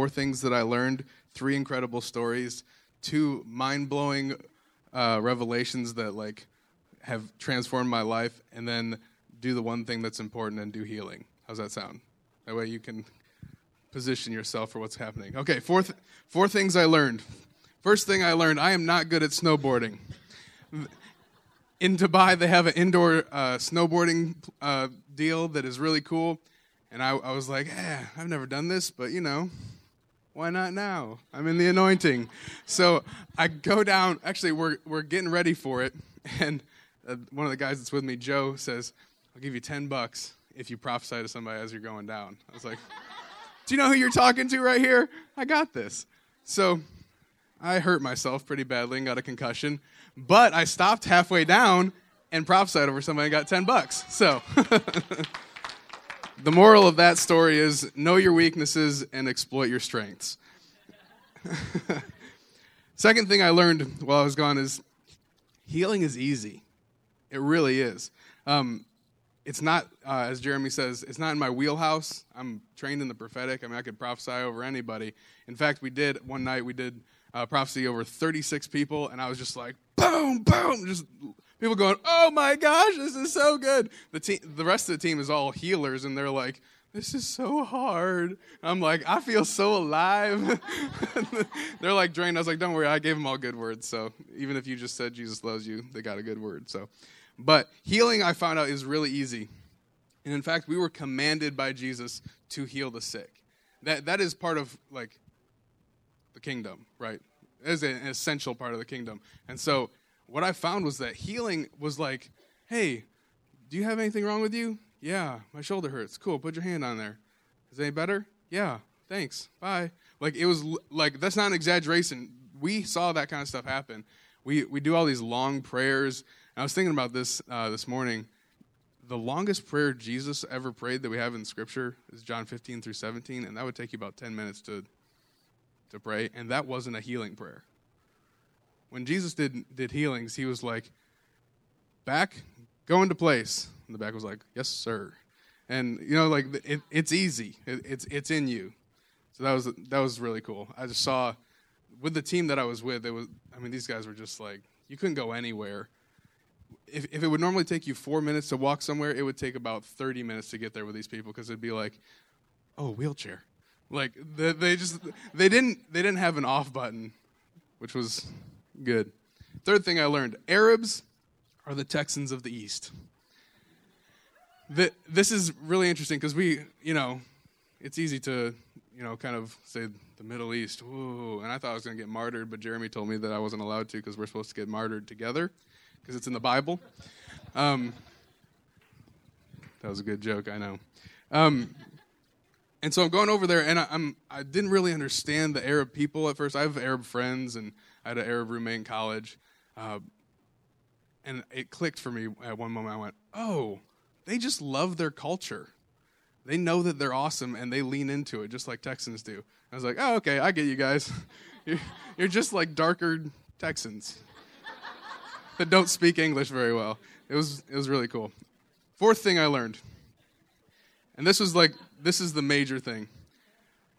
4 things that I learned, 3 incredible stories, 2 mind-blowing revelations that like have transformed my life, and then do the one thing that's important and do healing. How's that sound? That way you can position yourself for what's happening. Okay, 4 things I learned. First thing I learned, I am not good at snowboarding. In Dubai, they have an indoor snowboarding deal that is really cool. And I was like, I've never done this, but, you know, why not now? I'm in the anointing. So I go down. Actually, we're getting ready for it. And one of the guys that's with me, Joe, says, I'll give you $10 if you prophesy to somebody as you're going down. I was like, do you know who you're talking to right here? I got this. So I hurt myself pretty badly and got a concussion, but I stopped halfway down and prophesied over somebody and got $10. So the moral of that story is know your weaknesses and exploit your strengths. Second thing I learned while I was gone is healing is easy. It really is. It's not, as Jeremy says, it's not in my wheelhouse. I'm trained in the prophetic. I mean, I could prophesy over anybody. In fact, one night we did prophecy over 36 people, and I was just like, boom, boom, just people going, oh my gosh, this is so good. The rest of the team is all healers, and they're like, this is so hard. I'm like, I feel so alive. They're like drained. I was like, don't worry, I gave them all good words. So even if you just said Jesus loves you, they got a good word. So, but healing, I found out, is really easy. And in fact, we were commanded by Jesus to heal the sick. That is part of, like, the kingdom, right? It is an essential part of the kingdom. And so what I found was that healing was like, hey, do you have anything wrong with you? Yeah, my shoulder hurts. Cool, put your hand on there. Is it any better? Yeah, thanks, bye. Like, it was like, that's not an exaggeration. We saw that kind of stuff happen. We do all these long prayers. And I was thinking about this this morning. The longest prayer Jesus ever prayed that we have in Scripture is John 15 through 17, and that would take you about 10 minutes to pray, and that wasn't a healing prayer. When Jesus did healings, he was like, back, go into place. And the back was like, yes, sir. And, you know, like, it's easy. It's in you. So that was really cool. I just saw, with the team that I was with, these guys were just like, you couldn't go anywhere. If it would normally take you 4 minutes to walk somewhere, it would take about 30 minutes to get there with these people, because it'd be like, oh, wheelchair. Like, they didn't have an off button, which was good. Third thing I learned, Arabs are the Texans of the East. This is really interesting, because we, you know, it's easy to, you know, kind of say the Middle East. Ooh, and I thought I was going to get martyred, but Jeremy told me that I wasn't allowed to, because we're supposed to get martyred together, because it's in the Bible. That was a good joke, I know. And so I'm going over there, and I didn't really understand the Arab people at first. I have Arab friends, and I had an Arab roommate in college. And it clicked for me at one moment. I went, oh, they just love their culture. They know that they're awesome, and they lean into it, just like Texans do. I was like, oh, okay, I get you guys. You're just like darker Texans that don't speak English very well. It was really cool. Fourth thing I learned, and this is the major thing.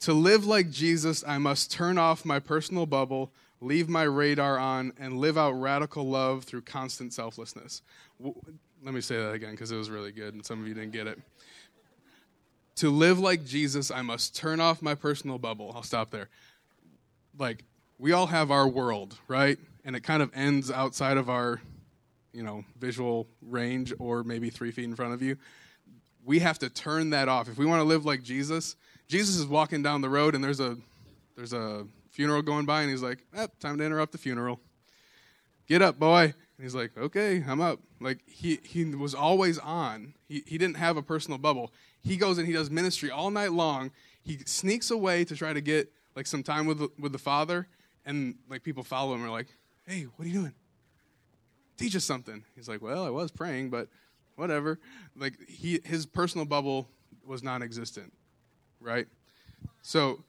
To live like Jesus, I must turn off my personal bubble, leave my radar on, and live out radical love through constant selflessness. Let me say that again, because it was really good, and some of you didn't get it. To live like Jesus, I must turn off my personal bubble. I'll stop there. Like, we all have our world, right? And it kind of ends outside of our, you know, visual range, or maybe 3 feet in front of you. We have to turn that off. If we want to live like Jesus, Jesus is walking down the road, and there's a funeral going by, and he's like, time to interrupt the funeral. Get up, boy. And he's like, okay, I'm up. Like, he was always on. He didn't have a personal bubble. He goes and he does ministry all night long. He sneaks away to try to get, like, some time with the Father, and, like, people follow him and are like, hey, what are you doing? Teach us something. He's like, well, I was praying, but whatever. Like, his personal bubble was non-existent, right? So,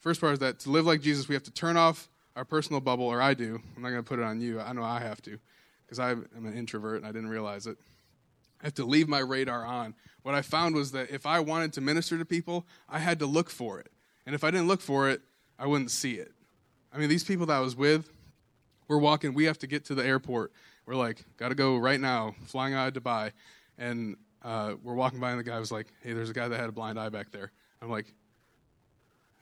first part is that to live like Jesus, we have to turn off our personal bubble, or I do. I'm not going to put it on you. I know I have to, because I'm an introvert, and I didn't realize it. I have to leave my radar on. What I found was that if I wanted to minister to people, I had to look for it. And if I didn't look for it, I wouldn't see it. I mean, these people that I was with, we're walking. We have to get to the airport. We're like, got to go right now, flying out of Dubai. And we're walking by, and the guy was like, hey, there's a guy that had a blind eye back there. I'm like,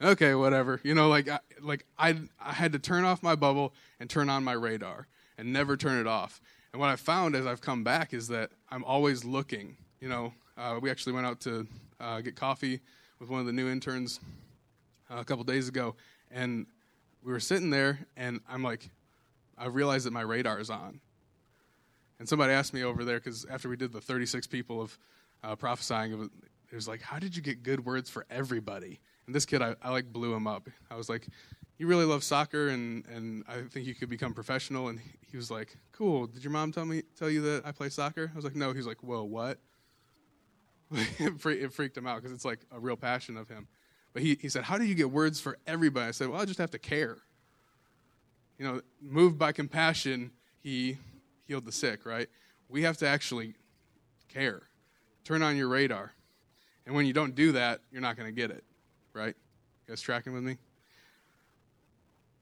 okay, whatever. You know, I had to turn off my bubble and turn on my radar and never turn it off. And what I found as I've come back is that I'm always looking. You know, we actually went out to get coffee with one of the new interns a couple days ago, and we were sitting there, and I'm like, I realized that my radar is on. And somebody asked me over there, because after we did the 36 people of prophesying, it was like, how did you get good words for everybody? And this kid, I like blew him up. I was like, you really love soccer, and I think you could become professional. And he was like, cool, did your mom tell you that I play soccer? I was like, no. He was like, whoa, what? It freaked him out, because it's like a real passion of him. But he said, how do you get words for everybody? I said, well, I just have to care. You know, moved by compassion, he healed the sick, right? We have to actually care. Turn on your radar. And when you don't do that, you're not going to get it, right? You guys tracking with me?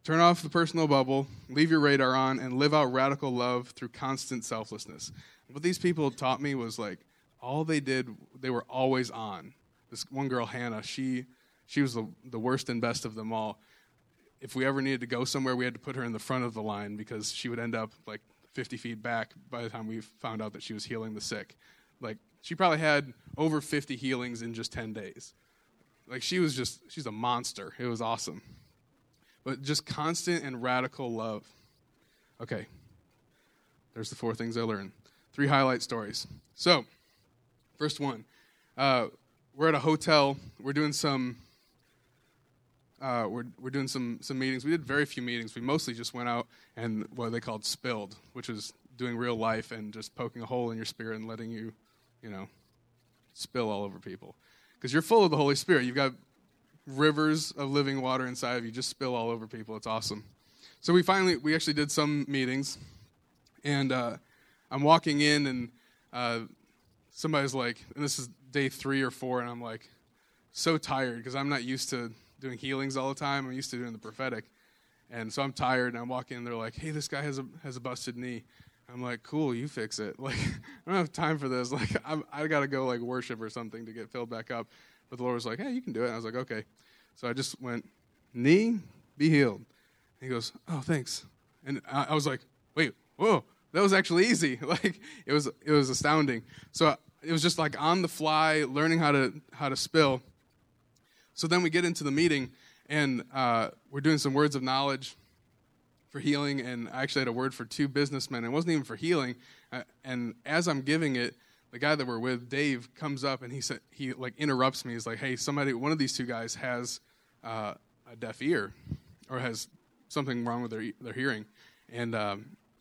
Turn off the personal bubble, leave your radar on, and live out radical love through constant selflessness. What these people taught me was, like, all they did, they were always on. This one girl, Hannah, she was the worst and best of them all. If we ever needed to go somewhere, we had to put her in the front of the line, because she would end up, like, 50 feet back by the time we found out that she was healing the sick. Like, she probably had over 50 healings in just 10 days. Like, she's a monster. It was awesome. But just constant and radical love. Okay. There's the four things I learned. 3 highlight stories. So, first one. We're at a hotel. We're doing some... we're doing some meetings. We did very few meetings. We mostly just went out and what they called spilled, which was doing real life and just poking a hole in your spirit and letting you, you know, spill all over people. Because you're full of the Holy Spirit. You've got rivers of living water inside of you. Just spill all over people. It's awesome. So we actually did some meetings. And I'm walking in, and somebody's like, and this is day 3 or 4, and I'm like so tired because I'm not used to doing healings all the time. I'm used to doing the prophetic. And so I'm tired, and I walk in, and they're like, hey, this guy has a busted knee. I'm like, cool, you fix it. Like, I don't have time for this. Like, I got to go, like, worship or something to get filled back up. But the Lord was like, hey, you can do it. And I was like, okay. So I just went, knee, be healed. And he goes, oh, thanks. And I was like, wait, whoa, that was actually easy. Like, it was astounding. So it was just, like, on the fly, learning how to spill. So then we get into the meeting, and we're doing some words of knowledge for healing, and I actually had a word for 2 businessmen. It wasn't even for healing, and as I'm giving it, the guy that we're with, Dave, comes up, and he interrupts me. He's like, hey, one of these 2 guys has a deaf ear, or has something wrong with their hearing, and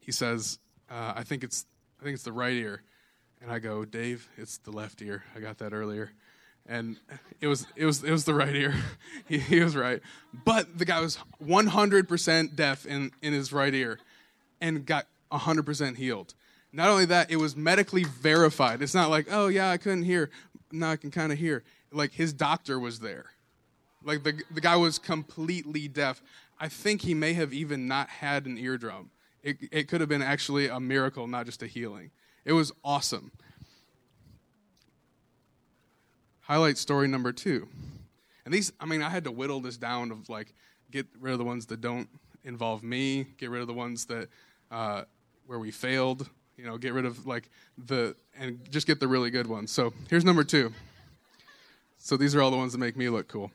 he says, I think it's the right ear, and I go, Dave, it's the left ear. I got that earlier. And it was the right ear. He was right. But the guy was 100% deaf in his right ear and got 100% healed. Not only that, it was medically verified. It's not like, oh, yeah, I couldn't hear. Now I can kind of hear. Like, his doctor was there. Like, the guy was completely deaf. I think he may have even not had an eardrum. It could have been actually a miracle, not just a healing. It was awesome. Highlight story number 2. And these, I mean, I had to whittle this down of, like, get rid of the ones that don't involve me, get rid of the ones that, where we failed, you know, get rid of, like, and just get the really good ones. So here's number 2. So these are all the ones that make me look cool.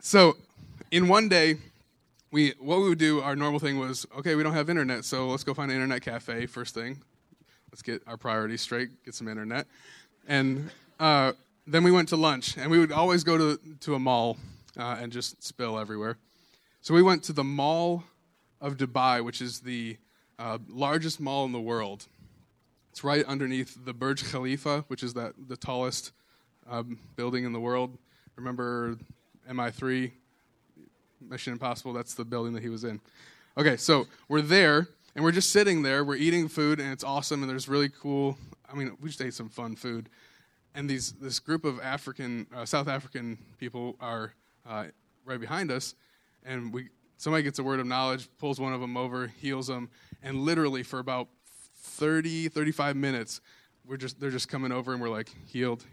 So in one day, what we would do, our normal thing was, okay, we don't have internet, so let's go find an internet cafe, first thing. Let's get our priorities straight, get some internet. And then we went to lunch, and we would always go to a mall and just spill everywhere. So we went to the Mall of Dubai, which is the largest mall in the world. It's right underneath the Burj Khalifa, which is the tallest building in the world. Remember MI3, Mission Impossible? That's the building that he was in. Okay, so we're there, and we're just sitting there. We're eating food, and it's awesome, and there's really cool. I mean, we just ate some fun food. And this group of South African people are right behind us, and somebody gets a word of knowledge, pulls one of them over, heals them, and literally for about 30, 35 minutes, they're just coming over, and we're like, healed,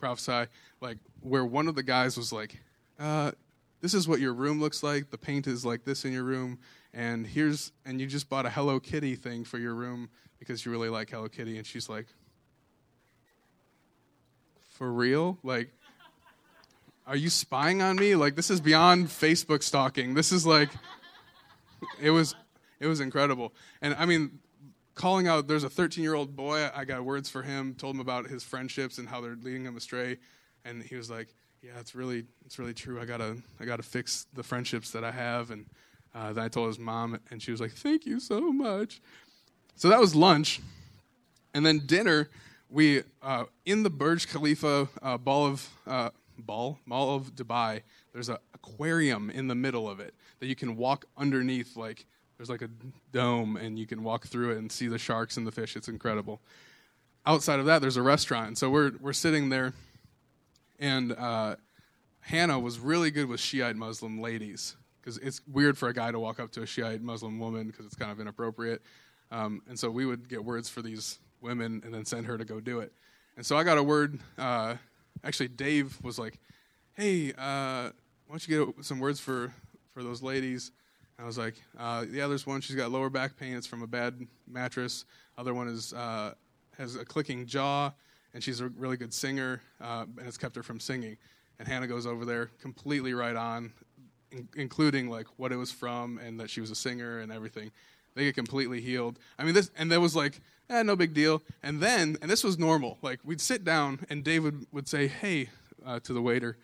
prophesy. Like, where one of the guys was like, this is what your room looks like. The paint is like this in your room, and you just bought a Hello Kitty thing for your room because you really like Hello Kitty. And she's like, for real? Like, are you spying on me? Like, this is beyond Facebook stalking. This is like, it was incredible. And I mean, calling out, there's a 13-year-old boy. I got words for him, told him about his friendships and how they're leading him astray. And he was like, yeah, it's really true. I gotta fix the friendships that I have. And then I told his mom, and she was like, thank you so much. So that was lunch. And then dinner, we, in the Burj Khalifa Mall of Dubai, there's an aquarium in the middle of it that you can walk underneath. Like, there's like a dome, and you can walk through it and see the sharks and the fish. It's incredible. Outside of that, there's a restaurant. So we're sitting there, and Hannah was really good with Shiite Muslim ladies, because it's weird for a guy to walk up to a Shiite Muslim woman because it's kind of inappropriate. And so we would get words for these women and then send her to go do it. And so I got a word. Actually, Dave was like, hey, why don't you get some words for those ladies? And I was like, yeah, there's one. She's got lower back pain. It's from a bad mattress. Other one is has a clicking jaw, and she's a really good singer, and it's kept her from singing. And Hannah goes over there completely right on, including like what it was from and that she was a singer and everything. They get completely healed. I mean, this, and that was like, no big deal. And then, and this was normal. Like, we'd sit down, and Dave would say, hey, to the waiter,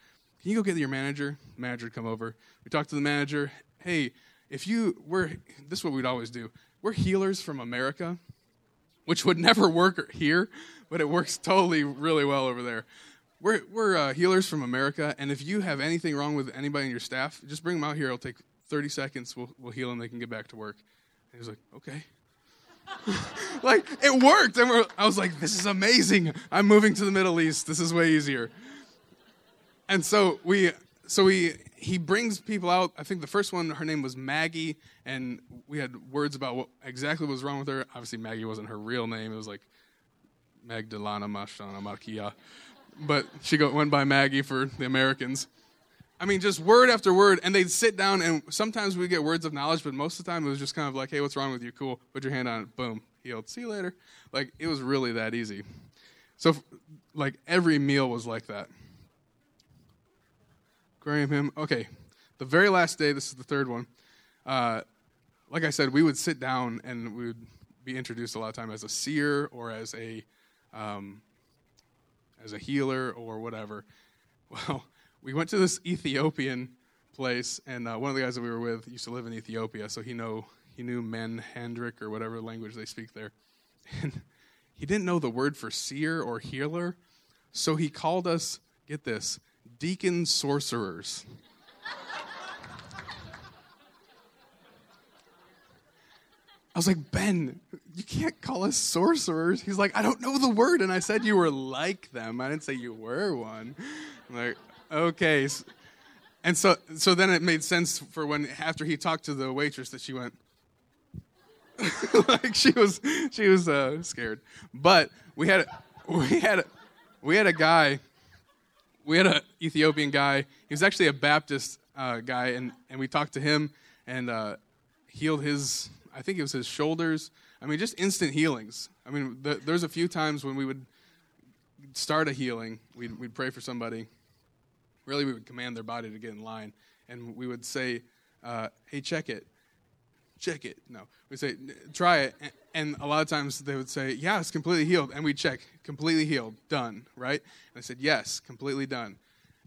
can you go get your manager? Manager would come over. We talk to the manager. Hey, this is what we'd always do. We're healers from America, which would never work here, but it works totally really well over there. We're healers from America, and if you have anything wrong with anybody in your staff, just bring them out here. It'll take 30 seconds. We'll heal them. They can get back to work. And he was like, okay. Like, it worked. And I was like, this is amazing. I'm moving to the Middle East. This is way easier. And so he brings people out. I think the first one, her name was Maggie, and we had words about exactly what was wrong with her. Obviously, Maggie wasn't her real name. It was like Magdalena Mashana Marquia. But she went by Maggie for the Americans. I mean, just word after word, and they'd sit down, and sometimes we'd get words of knowledge, but most of the time it was just kind of like, hey, what's wrong with you? Cool. Put your hand on it. Boom. Healed. See you later. Like, it was really that easy. So, like, every meal was like that. Aquarium him. Okay. The very last day, this is the third one. Like I said, we would sit down, and we would be introduced a lot of time as a seer or as a healer or whatever. Well, we went to this Ethiopian place, and one of the guys that we were with used to live in Ethiopia, so he knew Menhandric or whatever language they speak there. And he didn't know the word for seer or healer, so he called us, get this, deacon sorcerers. I was like, Ben, you can't call us sorcerers. He's like, I don't know the word, and I said you were like them. I didn't say you were one. I'm like, okay. And so then it made sense for when, after he talked to the waitress, that she went, like she was scared. But we had an Ethiopian guy. He was actually a Baptist guy, and we talked to him and healed his, I think it was his shoulders. I mean, just instant healings. I mean, there's a few times when we would start a healing, we'd pray for somebody. Really, we would command their body to get in line, and we would say, hey, check it. No, we'd say, try it, and a lot of times they would say, yeah, it's completely healed, and we'd check, completely healed, done, right? And I said, yes, completely done,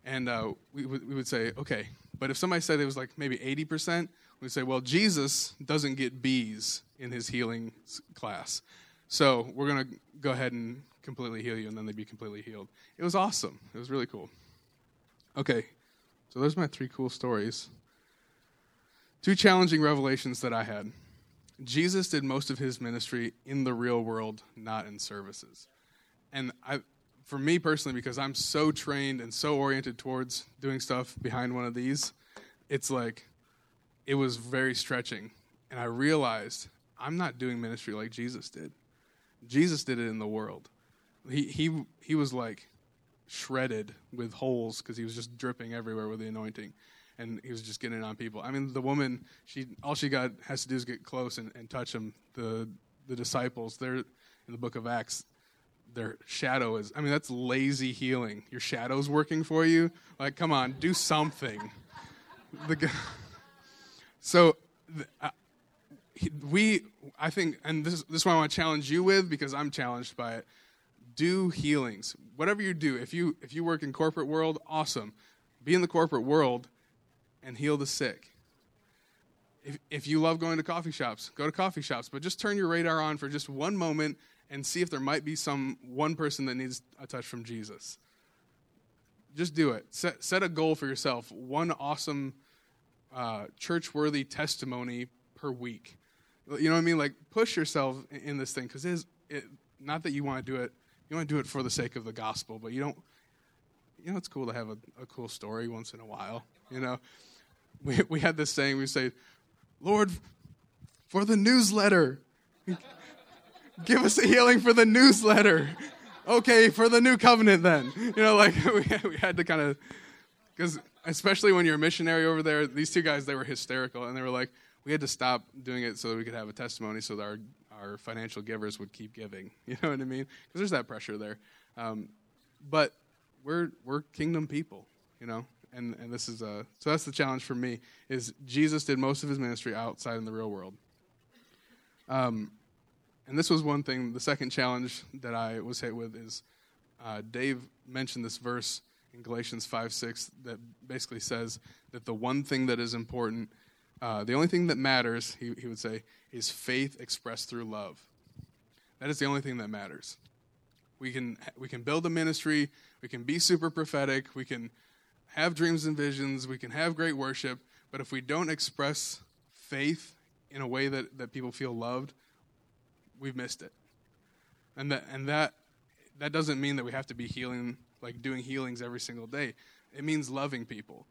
and we would say, okay, but if somebody said it was like maybe 80%, we'd say, well, Jesus doesn't get B's in his healing class, so we're going to go ahead and completely heal you, and then they'd be completely healed. It was awesome. It was really cool. Okay, so those are my three cool stories. Two challenging revelations that I had. Jesus did most of his ministry in the real world, not in services. And I, for me personally, because I'm so trained and so oriented towards doing stuff behind one of these, it's like it was very stretching. And I realized I'm not doing ministry like Jesus did. Jesus did it in the world. He was like shredded with holes because he was just dripping everywhere with the anointing. And he was just getting it on people. I mean, the woman, all she has to do is get close and touch him. The disciples, they're in the Book of Acts, their shadow is, I mean, that's lazy healing. Your shadow's working for you? Like, come on, do something. I think this is what I want to challenge you with, because I'm challenged by it. Do healings. Whatever you do, if you work in corporate world, awesome. Be in the corporate world and heal the sick. If you love going to coffee shops, go to coffee shops. But just turn your radar on for just one moment and see if there might be one person that needs a touch from Jesus. Just do it. Set a goal for yourself. One awesome church-worthy testimony per week. You know what I mean? Like, push yourself in this thing. Because not that you want to do it. You want to do it for the sake of the gospel. But you don't. You know, it's cool to have a cool story once in a while. You know, we had this saying. We say, Lord, for the newsletter. Give us a healing for the newsletter. Okay, for the new covenant then. You know, like we had to kind of, because especially when you're a missionary over there, these two guys, they were hysterical. And they were like, we had to stop doing it so that we could have a testimony so that our financial givers would keep giving. You know what I mean? Because there's that pressure there. But we're kingdom people, you know. And this is so that's the challenge for me, is Jesus did most of his ministry outside in the real world. And this was one thing, the second challenge that I was hit with is Dave mentioned this verse in Galatians 5:6 that basically says that the one thing that is important, the only thing that matters, he would say, is faith expressed through love. That is the only thing that matters. We can build a ministry, we can be super prophetic, we can have dreams and visions, we can have great worship, but if we don't express faith in a way that people feel loved, we've missed it. And that doesn't mean that we have to be healing, like doing healings every single day. It means loving people.